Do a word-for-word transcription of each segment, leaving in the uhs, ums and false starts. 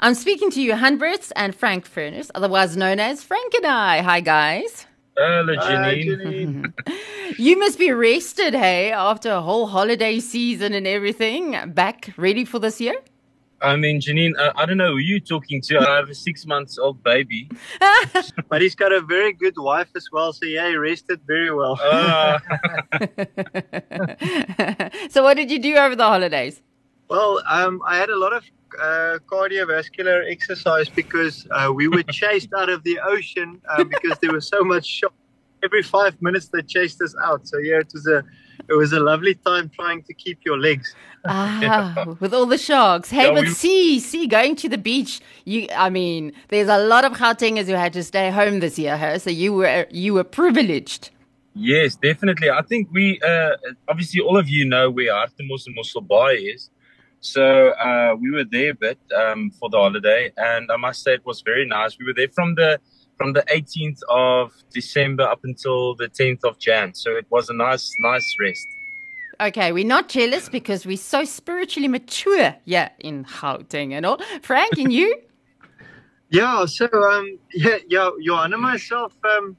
I'm speaking to Johan Brits and Frank Furness, otherwise known as Frank and I. Hi, guys. Hello, Janine. Hi, Janine. You must be rested, hey, after a whole holiday season and everything. Back ready for this year? I mean, Janine, uh, I don't know who you're talking to. I have a six-month-old baby. But he's got a very good wife as well, so yeah, he rested very well. Uh. So what did you do over the holidays? Well, um, I had a lot of uh, cardiovascular exercise because uh, we were chased out of the ocean uh, because there was so much shock. Every five minutes they chased us out. So yeah, it was a it was a lovely time trying to keep your legs. Ah, yeah. With all the sharks. Hey, yeah, but we... see, see, going to the beach. You, I mean, there's a lot of Gautengers who had to stay home this year, huh? So you were you were privileged. Yes, definitely. I think we uh, obviously all of you know where Hartenbos and Mossel Bay is. So uh, we were there a bit um, for the holiday, and I must say it was very nice. We were there from the from the eighteenth of December up until the tenth of Jan. So it was a nice, nice rest. Okay, we're not jealous because we're so spiritually mature, yeah, in Gauteng and all. Frank, and you? Yeah, so um, yeah, yeah, Johan and myself. Um,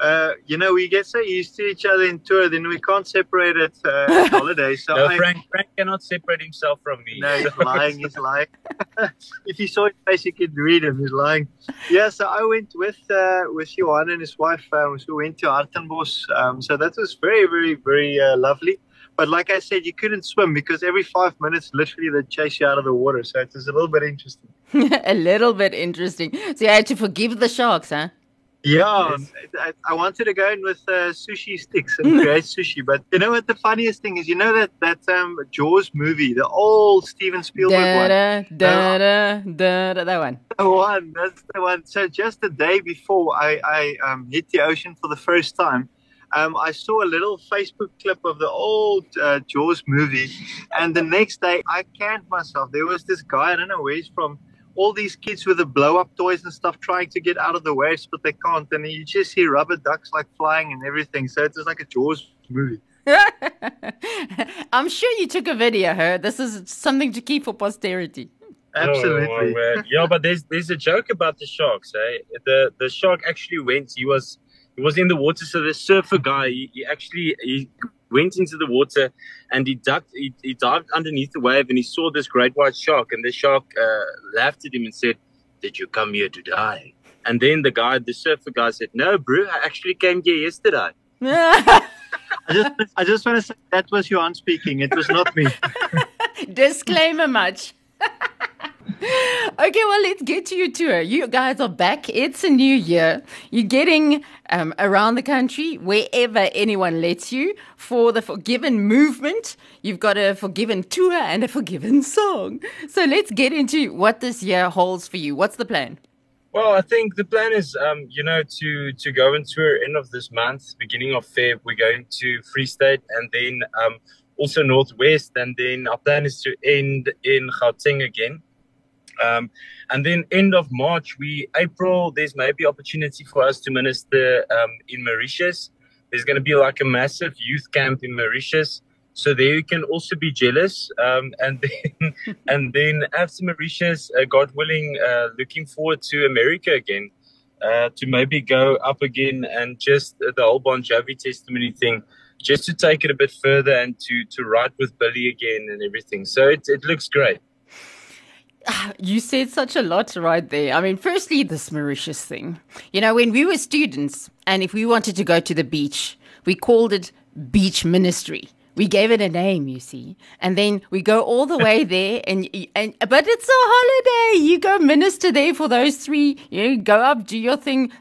Uh, you know, we get so used to each other in tour, then we can't separate at uh, holidays. So no, I, Frank, Frank cannot separate himself from me. No, he's lying, he's lying. If you saw his face, you could read him, he's lying. Yeah, so I went with uh, with Johan and his wife, um, so we went to Hartenbos. Um, so that was very, very, very uh, lovely. But like I said, you couldn't swim because every five minutes, literally, they chase you out of the water. So it was a little bit interesting. A little bit interesting. So you had to forgive the sharks, huh? Yeah, I, I wanted to go in with uh, sushi sticks and create sushi. But you know what the funniest thing is? You know that, that um, Jaws movie, the old Steven Spielberg da, one? Da, da, da, da, da, that one. The one, that's the one. So just the day before I, I um, hit the ocean for the first time, um, I saw a little Facebook clip of the old uh, Jaws movie. And the next day, I canned myself. There was this guy, I don't know where he's from, all these kids with the blow-up toys and stuff trying to get out of the waves, but they can't. And you just see rubber ducks like flying and everything. So it's like a Jaws movie. I'm sure you took a video, huh? This is something to keep for posterity. Absolutely. Oh, yeah, but there's there's a joke about the sharks. Eh? The the shark actually went. He was he was in the water. So the surfer guy, he, he actually he went into the water and he ducked, he, he dived underneath the wave and he saw this great white shark, and the shark uh, laughed at him and said, "Did you come here to die?" And then the guy, the surfer guy said, "No, bro, I actually came here yesterday." I just I just want to say that was Johan speaking. It was not me. Disclaimer much. Okay, well, let's get to your tour. You guys are back. It's a new year. You're getting um, around the country, wherever anyone lets you, for the Forgiven movement. You've got a Forgiven tour and a Forgiven song. So let's get into what this year holds for you. What's the plan? Well, I think the plan is, um, you know, to, to go and tour end of this month, beginning of February. We're going to Free State and then um, also Northwest. And then our plan is to end in Gauteng again. Um, and then end of March, we April, there's maybe opportunity for us to minister um, in Mauritius. There's going to be like a massive youth camp in Mauritius. So there you can also be jealous. Um, and then and then after Mauritius, uh, God willing, uh, looking forward to America again, uh, to maybe go up again and just uh, the whole Bon Jovi testimony thing, just to take it a bit further and to, to write with Billy again and everything. So it, it looks great. You said such a lot right there. I mean, firstly, this Mauritius thing. You know, when we were students and if we wanted to go to the beach, we called it beach ministry. We gave it a name, you see. And then we go all the way there. and, and But it's a holiday. You go minister there for those three. You know, go up, do your thing,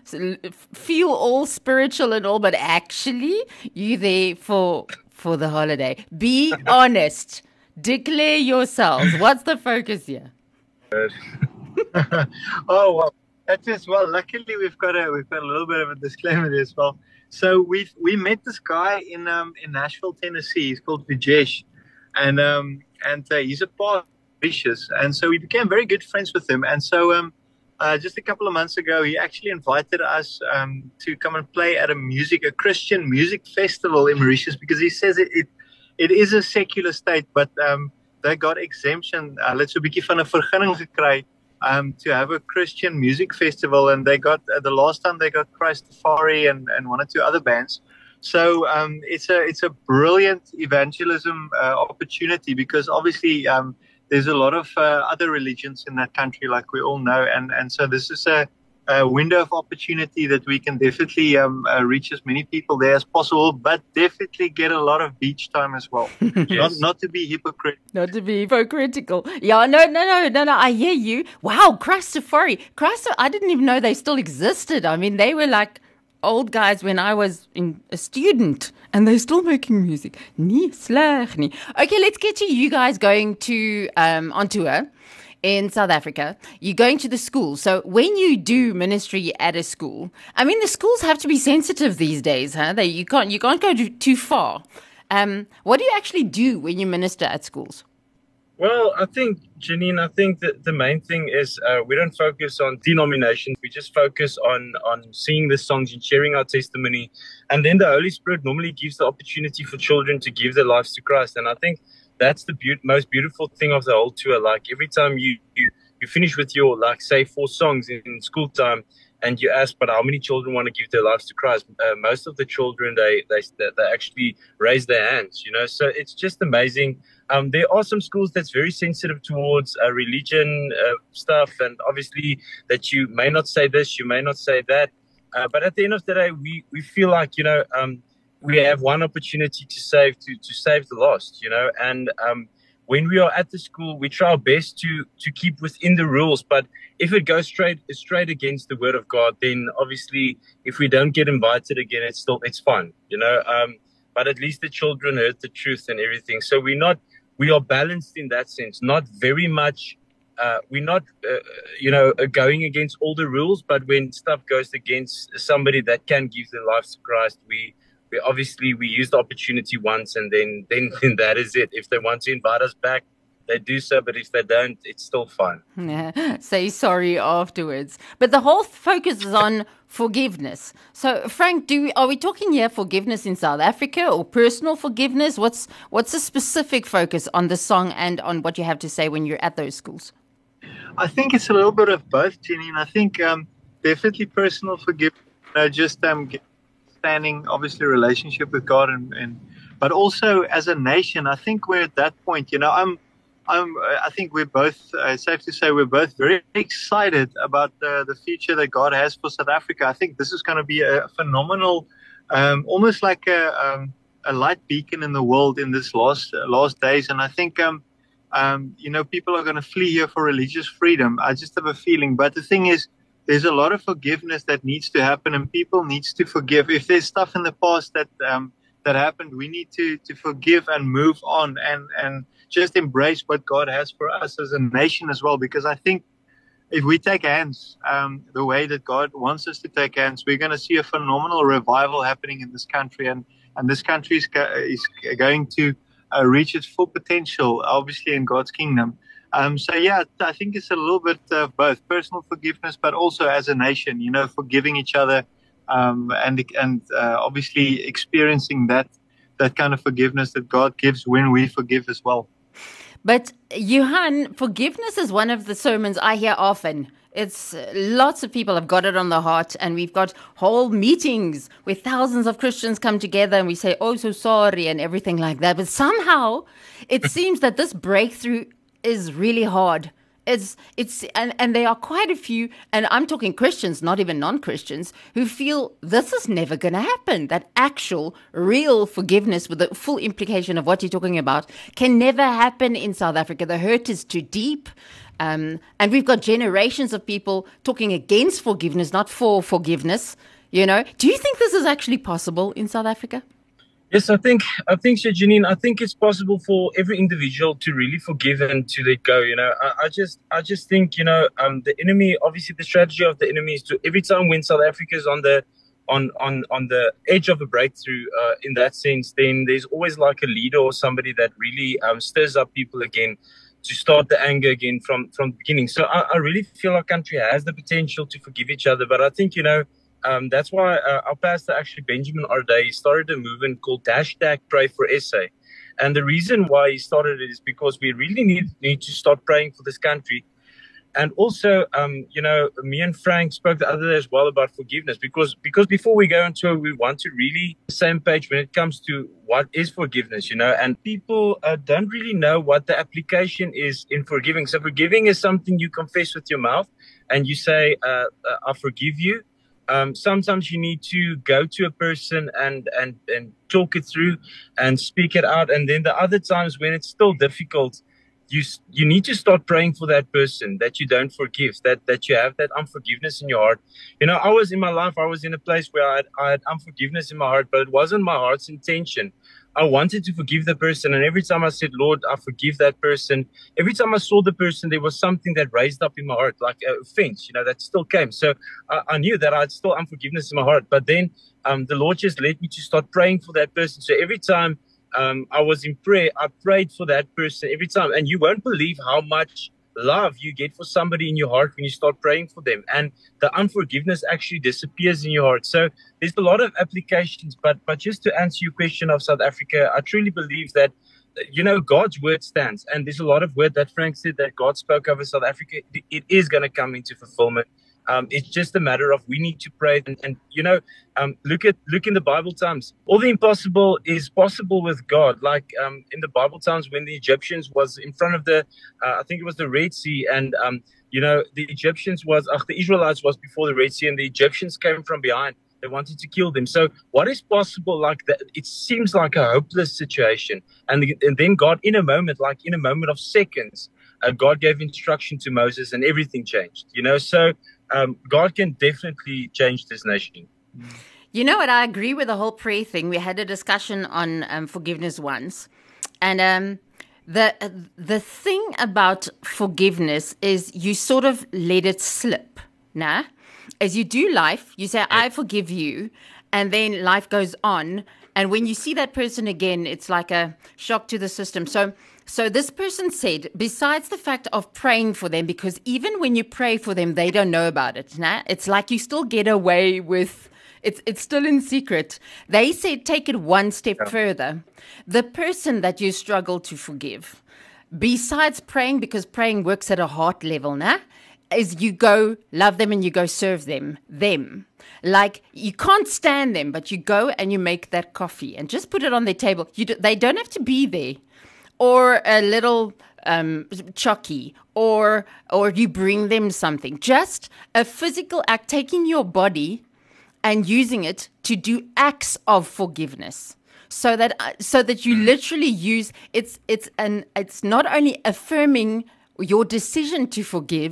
feel all spiritual and all. But actually, you're there for, for the holiday. Be honest. Declare yourselves. What's the focus here? Oh well, that is well. Luckily, we've got a we've got a little bit of a disclaimer there as well. So we we met this guy in um in Nashville, Tennessee. He's called Vijesh, and um and uh, he's a part vicious, and so we became very good friends with him. And so um uh, just a couple of months ago, he actually invited us um to come and play at a music a Christian music festival in Mauritius because he says it it, it is a secular state, but um. They got exemption. Hulle het so 'n bietjie van 'n vergunning gekry um, to have a Christian music festival, and they got uh, the last time they got Christafari and, and one or two other bands. So um, it's a it's a brilliant evangelism uh, opportunity, because obviously um, there's a lot of uh, other religions in that country, like we all know, and and so this is a, a window of opportunity that we can definitely um, uh, reach as many people there as possible, but definitely get a lot of beach time as well. Yes. Not not to be hypocritical. Not to be hypocritical. Yeah, no, no, no, no, no. I hear you. Wow, Christafari, Christ. I didn't even know they still existed. I mean, they were like old guys when I was in a student, and they're still making music. Nie sleg nie. Okay, let's get to you guys going to um, on tour in South Africa. You're going to the school. So when you do ministry at a school, I mean, the schools have to be sensitive these days, huh? They you can't you can't go to, too far. Um, what do you actually do when you minister at schools? Well, I think, Janine, I think that the main thing is uh, we don't focus on denomination. We just focus on, on singing the songs and sharing our testimony. And then the Holy Spirit normally gives the opportunity for children to give their lives to Christ. And I think that's the be- most beautiful thing of the whole tour. Like every time you, you, you finish with your, like, say, four songs in, in school time, and you ask, but how many children want to give their lives to Christ? Uh, most of the children, they, they they actually raise their hands, you know. So it's just amazing. Um, there are some schools that's very sensitive towards uh, religion uh, stuff, and obviously that you may not say this, you may not say that. Uh, but at the end of the day, we, we feel like, you know, um, we have one opportunity to save, to, to save the lost, you know. And um, when we are at the school, we try our best to to keep within the rules, but if it goes straight straight against the word of God, then obviously if we don't get invited again, it's still it's fun, you know. Um, but at least the children heard the truth and everything. So we're not we are balanced in that sense. Not very much. Uh, we're not uh, you know going against all the rules, but when stuff goes against somebody that can give their lives to Christ, we. We obviously, we use the opportunity once, and then, then, then that is it. If they want to invite us back, they do so. But if they don't, it's still fun. Yeah, say sorry afterwards. But the whole focus is on forgiveness. So, Frank, do we, are we talking here forgiveness in South Africa or personal forgiveness? What's what's the specific focus on the song and on what you have to say when you're at those schools? I think it's a little bit of both, Janine. I think um, definitely personal forgiveness. Uh, just um. Obviously, relationship with God, and, and but also as a nation, I think we're at that point. You know, I'm, I'm. I think we're both. Uh, it's safe to say we're both very excited about uh, the future that God has for South Africa. I think this is going to be a phenomenal, um, almost like a, um, a light beacon in the world in this last uh, last days. And I think, um, um, you know, people are going to flee here for religious freedom. I just have a feeling. But the thing is, there's a lot of forgiveness that needs to happen, and people needs to forgive. If there's stuff in the past that um, that happened, we need to, to forgive and move on, and, and just embrace what God has for us as a nation as well. Because I think if we take hands um, the way that God wants us to take hands, we're going to see a phenomenal revival happening in this country, and, and this country is, go- is going to uh, reach its full potential, obviously, in God's kingdom. Um, so, yeah, I think it's a little bit of both personal forgiveness, but also as a nation, you know, forgiving each other um, and and uh, obviously experiencing that that kind of forgiveness that God gives when we forgive as well. But, Johan, forgiveness is one of the sermons I hear often. It's lots of people have got it on the heart, and we've got whole meetings where thousands of Christians come together and we say, oh, so sorry, and everything like that. But somehow it seems that this breakthrough is really hard. It's it's and, and there are quite a few, and I'm talking Christians, not even non-Christians, who feel this is never going to happen. That actual, real forgiveness with the full implication of what you're talking about can never happen in South Africa. The hurt is too deep. Um, and we've got generations of people talking against forgiveness, not for forgiveness. You know, do you think this is actually possible in South Africa? Yes, I think, I think so, Janine. I think it's possible for every individual to really forgive and to let go, you know. I, I just I just think, you know, um, the enemy, obviously the strategy of the enemy is to, every time when South Africa is on the, on, on, on the edge of a breakthrough uh, in that sense, then there's always like a leader or somebody that really um, stirs up people again to start the anger again from, from the beginning. So I, I really feel our country has the potential to forgive each other, but I think, you know, Um, that's why uh, our pastor, actually Benjamin Arday, started a movement called hashtag Pray for S A. And the reason why he started it is because we really need, need to start praying for this country And also, um, you know, me and Frank spoke the other day as well about forgiveness, because because before we go on tour, we want to really be on the same page when it comes to what is forgiveness, you know, and people uh, don't really know what the application is in forgiving. So forgiving is something you confess with your mouth and you say, uh, uh, I forgive you. Um, sometimes you need to go to a person and, and, and talk it through and speak it out. And then the other times when it's still difficult, you you need to start praying for that person that you don't forgive, that that you have that unforgiveness in your heart. You know, I was in my life, I was in a place where I had, I had unforgiveness in my heart, but it wasn't my heart's intention. I wanted to forgive the person. And every time I said, Lord, I forgive that person, every time I saw the person, there was something that raised up in my heart, like an offense, you know, that still came. So I, I knew that I had still unforgiveness in my heart. But then um, the Lord just led me to start praying for that person. So every time Um, I was in prayer, I prayed for that person every time. And you won't believe how much love you get for somebody in your heart when you start praying for them. And the unforgiveness actually disappears in your heart. So there's a lot of applications. But, but just to answer your question of South Africa, I truly believe that, you know, God's word stands. And there's a lot of word that Frank said that God spoke over South Africa. It, it is going to come into fulfillment. Um, it's just a matter of we need to pray and, and you know, um, look at look in the Bible times. All the impossible is possible with God. Like um, in the Bible times when the Egyptians was in front of the, uh, I think it was the Red Sea, and um, you know the Egyptians was, uh, the Israelites was before the Red Sea, and the Egyptians came from behind. They wanted to kill them. So what is possible like that? It seems like a hopeless situation, and, and then God, in a moment, like in a moment of seconds, uh, God gave instruction to Moses, and everything changed. You know, so. Um, God can definitely change this nation. You know what? I agree with the whole prayer thing. We had a discussion on um, forgiveness once. And um, the the thing about forgiveness is you sort of let it slip. Nah? As you do life, you say, I forgive you. And then life goes on. And when you see that person again, it's like a shock to the system. So So this person said, besides the fact of praying for them, because even when you pray for them, they don't know about it. Nah? It's like you still get away with, it's it's still in secret. They said, take it one step yeah. further. The person that you struggle to forgive, besides praying, because praying works at a heart level, nah? Is you go love them and you go serve them, them. Like you can't stand them, but you go and you make that coffee and just put it on their table. You do, they don't have to be there. Or a little um, chocky, or or you bring them something. Just a physical act, taking your body and using it to do acts of forgiveness, so that uh, so that you literally use it's it's an it's not only affirming your decision to forgive,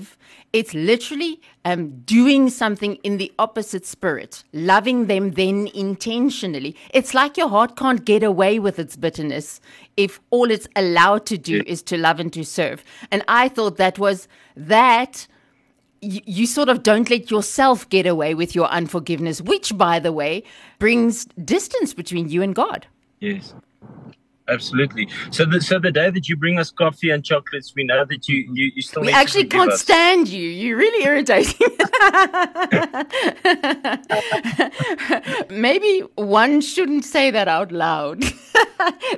it's literally um, doing something in the opposite spirit, loving them then intentionally. It's like your heart can't get away with its bitterness if all it's allowed to do is to love and to serve. And I thought that was that you, you sort of don't let yourself get away with your unforgiveness, which, by the way, brings distance between you and God. Yes. Absolutely. So the, so the day that you bring us coffee and chocolates, we know that you, you, you still we actually can't us. stand you. You're really irritating. Maybe one shouldn't say that out loud.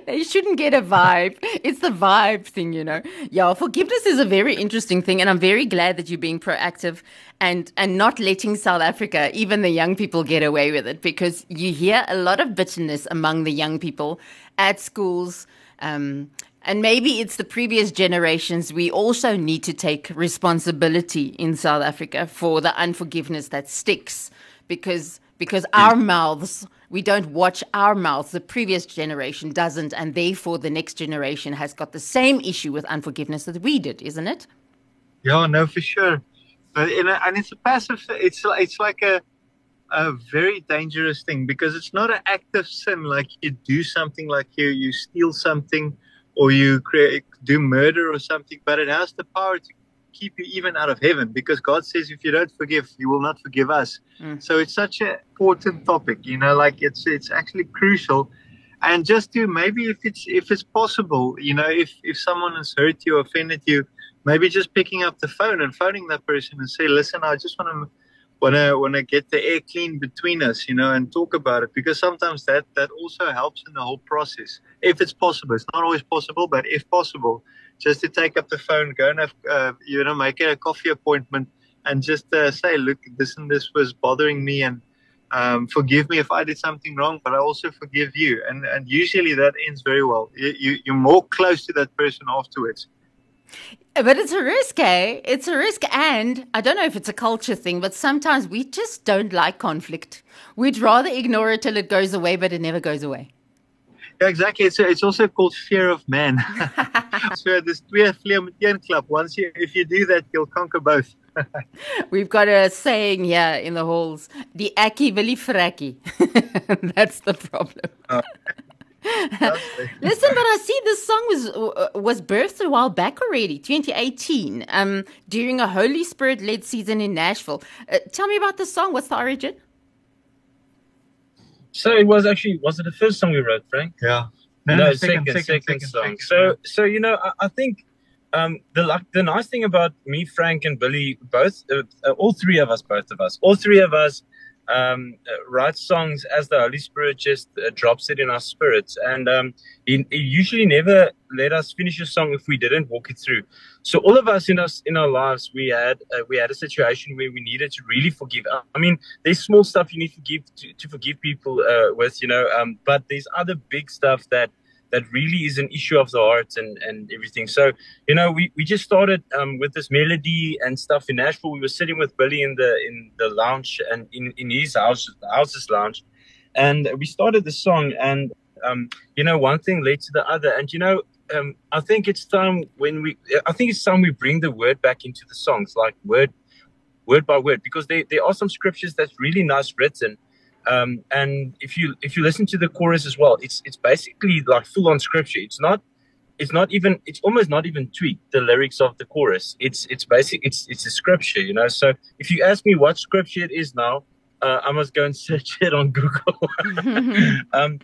They shouldn't get a vibe. It's the vibe thing, you know. Yeah, forgiveness is a very interesting thing, and I'm very glad that you're being proactive and, and not letting South Africa, even the young people, get away with it, because you hear a lot of bitterness among the young people at schools, um, and maybe it's the previous generations. We also need to take responsibility in South Africa for the unforgiveness that sticks, because because our mouths, we don't watch our mouths. The previous generation doesn't, and therefore the next generation has got the same issue with unforgiveness that we did, isn't it? Yeah, no, for sure. But in a, and it's a passive. It's it's like a. a very dangerous thing, because it's not an active sin, like you do something, like you you steal something, or you create, do murder or something, but it has the power to keep you even out of heaven, because God says if you don't forgive, you will not forgive us. Mm. So it's such an important topic, you know, like it's it's actually crucial. And just to maybe, if it's if it's possible, you know, if if someone has hurt you, offended you, maybe just picking up the phone and phoning that person and say, listen, I just want to wanna wanna get the air clean between us, you know, and talk about it, because sometimes that that also helps in the whole process, if it's possible. It's not always possible, but if possible, just to take up the phone, go and have, uh, you know, make it a coffee appointment and just uh, say, look, this and this was bothering me, and um, forgive me if I did something wrong, but I also forgive you. And, and usually that ends very well. You, you, you're more close to that person afterwards. But it's a risk, eh? It's a risk. And I don't know if it's a culture thing, but sometimes we just don't like conflict. We'd rather ignore it till it goes away, but it never goes away. Yeah, exactly. It's, a, it's also called fear of man. So there's twee vleie met een klap. Once you, if you do that, you'll conquer both. We've got a saying here in the halls, die akkie wil die frakkie. That's the problem. Oh. Listen, but I see this song was was birthed a while back already, twenty eighteen, um, during a Holy Spirit-led season in Nashville. Uh, tell me about the song. What's the origin? So it was actually, was it the first song we wrote, Frank? Yeah. No, no second, second, second, second, second song. Second, so, so you know, I, I think um, the the nice thing about me, Frank, and Billy, both, uh, all three of us, both of us, all three of us, Um, uh, write songs as the Holy Spirit just uh, drops it in our spirits, and um, he, he usually never let us finish a song if we didn't walk it through. So all of us in us in our lives, we had uh, we had a situation where we needed to really forgive. I mean, there's small stuff you need to give to, to forgive people uh, with, you know, um, but there's other big stuff that that really is an issue of the heart and, and everything. So, you know, we, we just started um, with this melody and stuff in Nashville. We were sitting with Billy in the in the lounge and in, in his house, the house's lounge. And we started the song and, um, you know, one thing led to the other. And, you know, um, I think it's time when we, I think it's time we bring the word back into the songs, like word, word by word, because they, there are some scriptures that's really nice written. Um, and if you if you listen to the chorus as well, it's it's basically like full on scripture. It's not it's not even it's almost not even tweaked, the lyrics of the chorus. It's it's basic it's it's a scripture, you know. So if you ask me what scripture it is now, uh, I must go and search it on Google. um,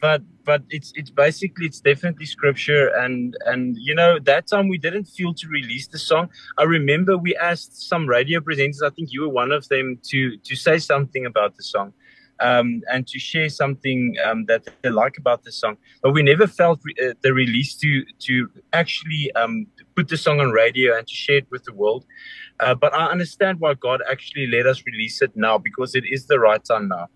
but but it's it's basically it's definitely scripture, and and you know, that time we didn't feel to release the song. I remember we asked some radio presenters, I think you were one of them, to to say something about the song, um, and to share something um, that they like about the song. But we never felt re- uh, the release to to actually um, put the song on radio and to share it with the world. Uh, but I understand why God actually let us release it now, because it is the right time now.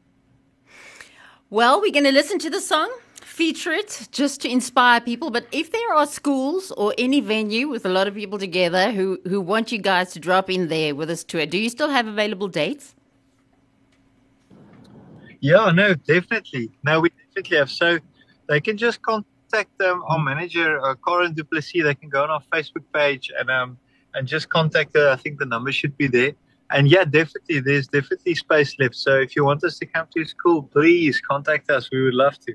Well, we're going to listen to the song, feature it just to inspire people. But if there are schools or any venue with a lot of people together who, who want you guys to drop in there with us tour, do you still have available dates? Yeah, no, definitely. No, we definitely have. So they can just contact um, our manager, uh, Corin Duplessis. They can go on our Facebook page and um and just contact her. I think the number should be there. And yeah, definitely, there's definitely space left. So if you want us to come to school, please contact us. We would love to.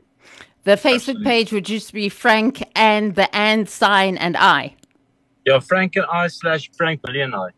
The Facebook Absolutely. Page would just be Frank and the and sign and I. Yeah, Frank and I slash Frank Billy and I.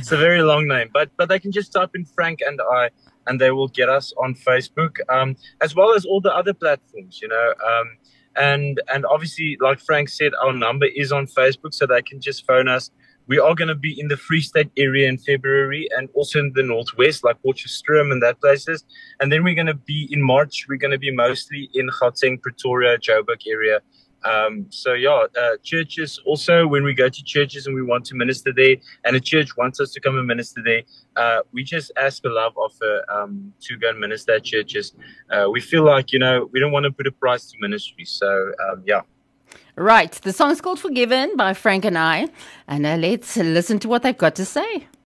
It's a very long name, but but they can just type in Frank and I, and they will get us on Facebook, um, as well as all the other platforms, you know. Um, and and obviously, like Frank said, our number is on Facebook, so they can just phone us. We are going to be in the Free State area in February, and also in the Northwest, like Worcester and that places. And then we're going to be in March. We're going to be mostly in Gauteng, Pretoria, Joburg area. Um, so yeah, uh, churches also, when we go to churches and we want to minister there, and a church wants us to come and minister there, uh, we just ask a love offer um, to go and minister at churches. Uh, we feel like, you know, we don't want to put a price to ministry. So um, yeah. Right, the song's called Forgiven by Frank and I, and uh, let's listen to what they've got to say.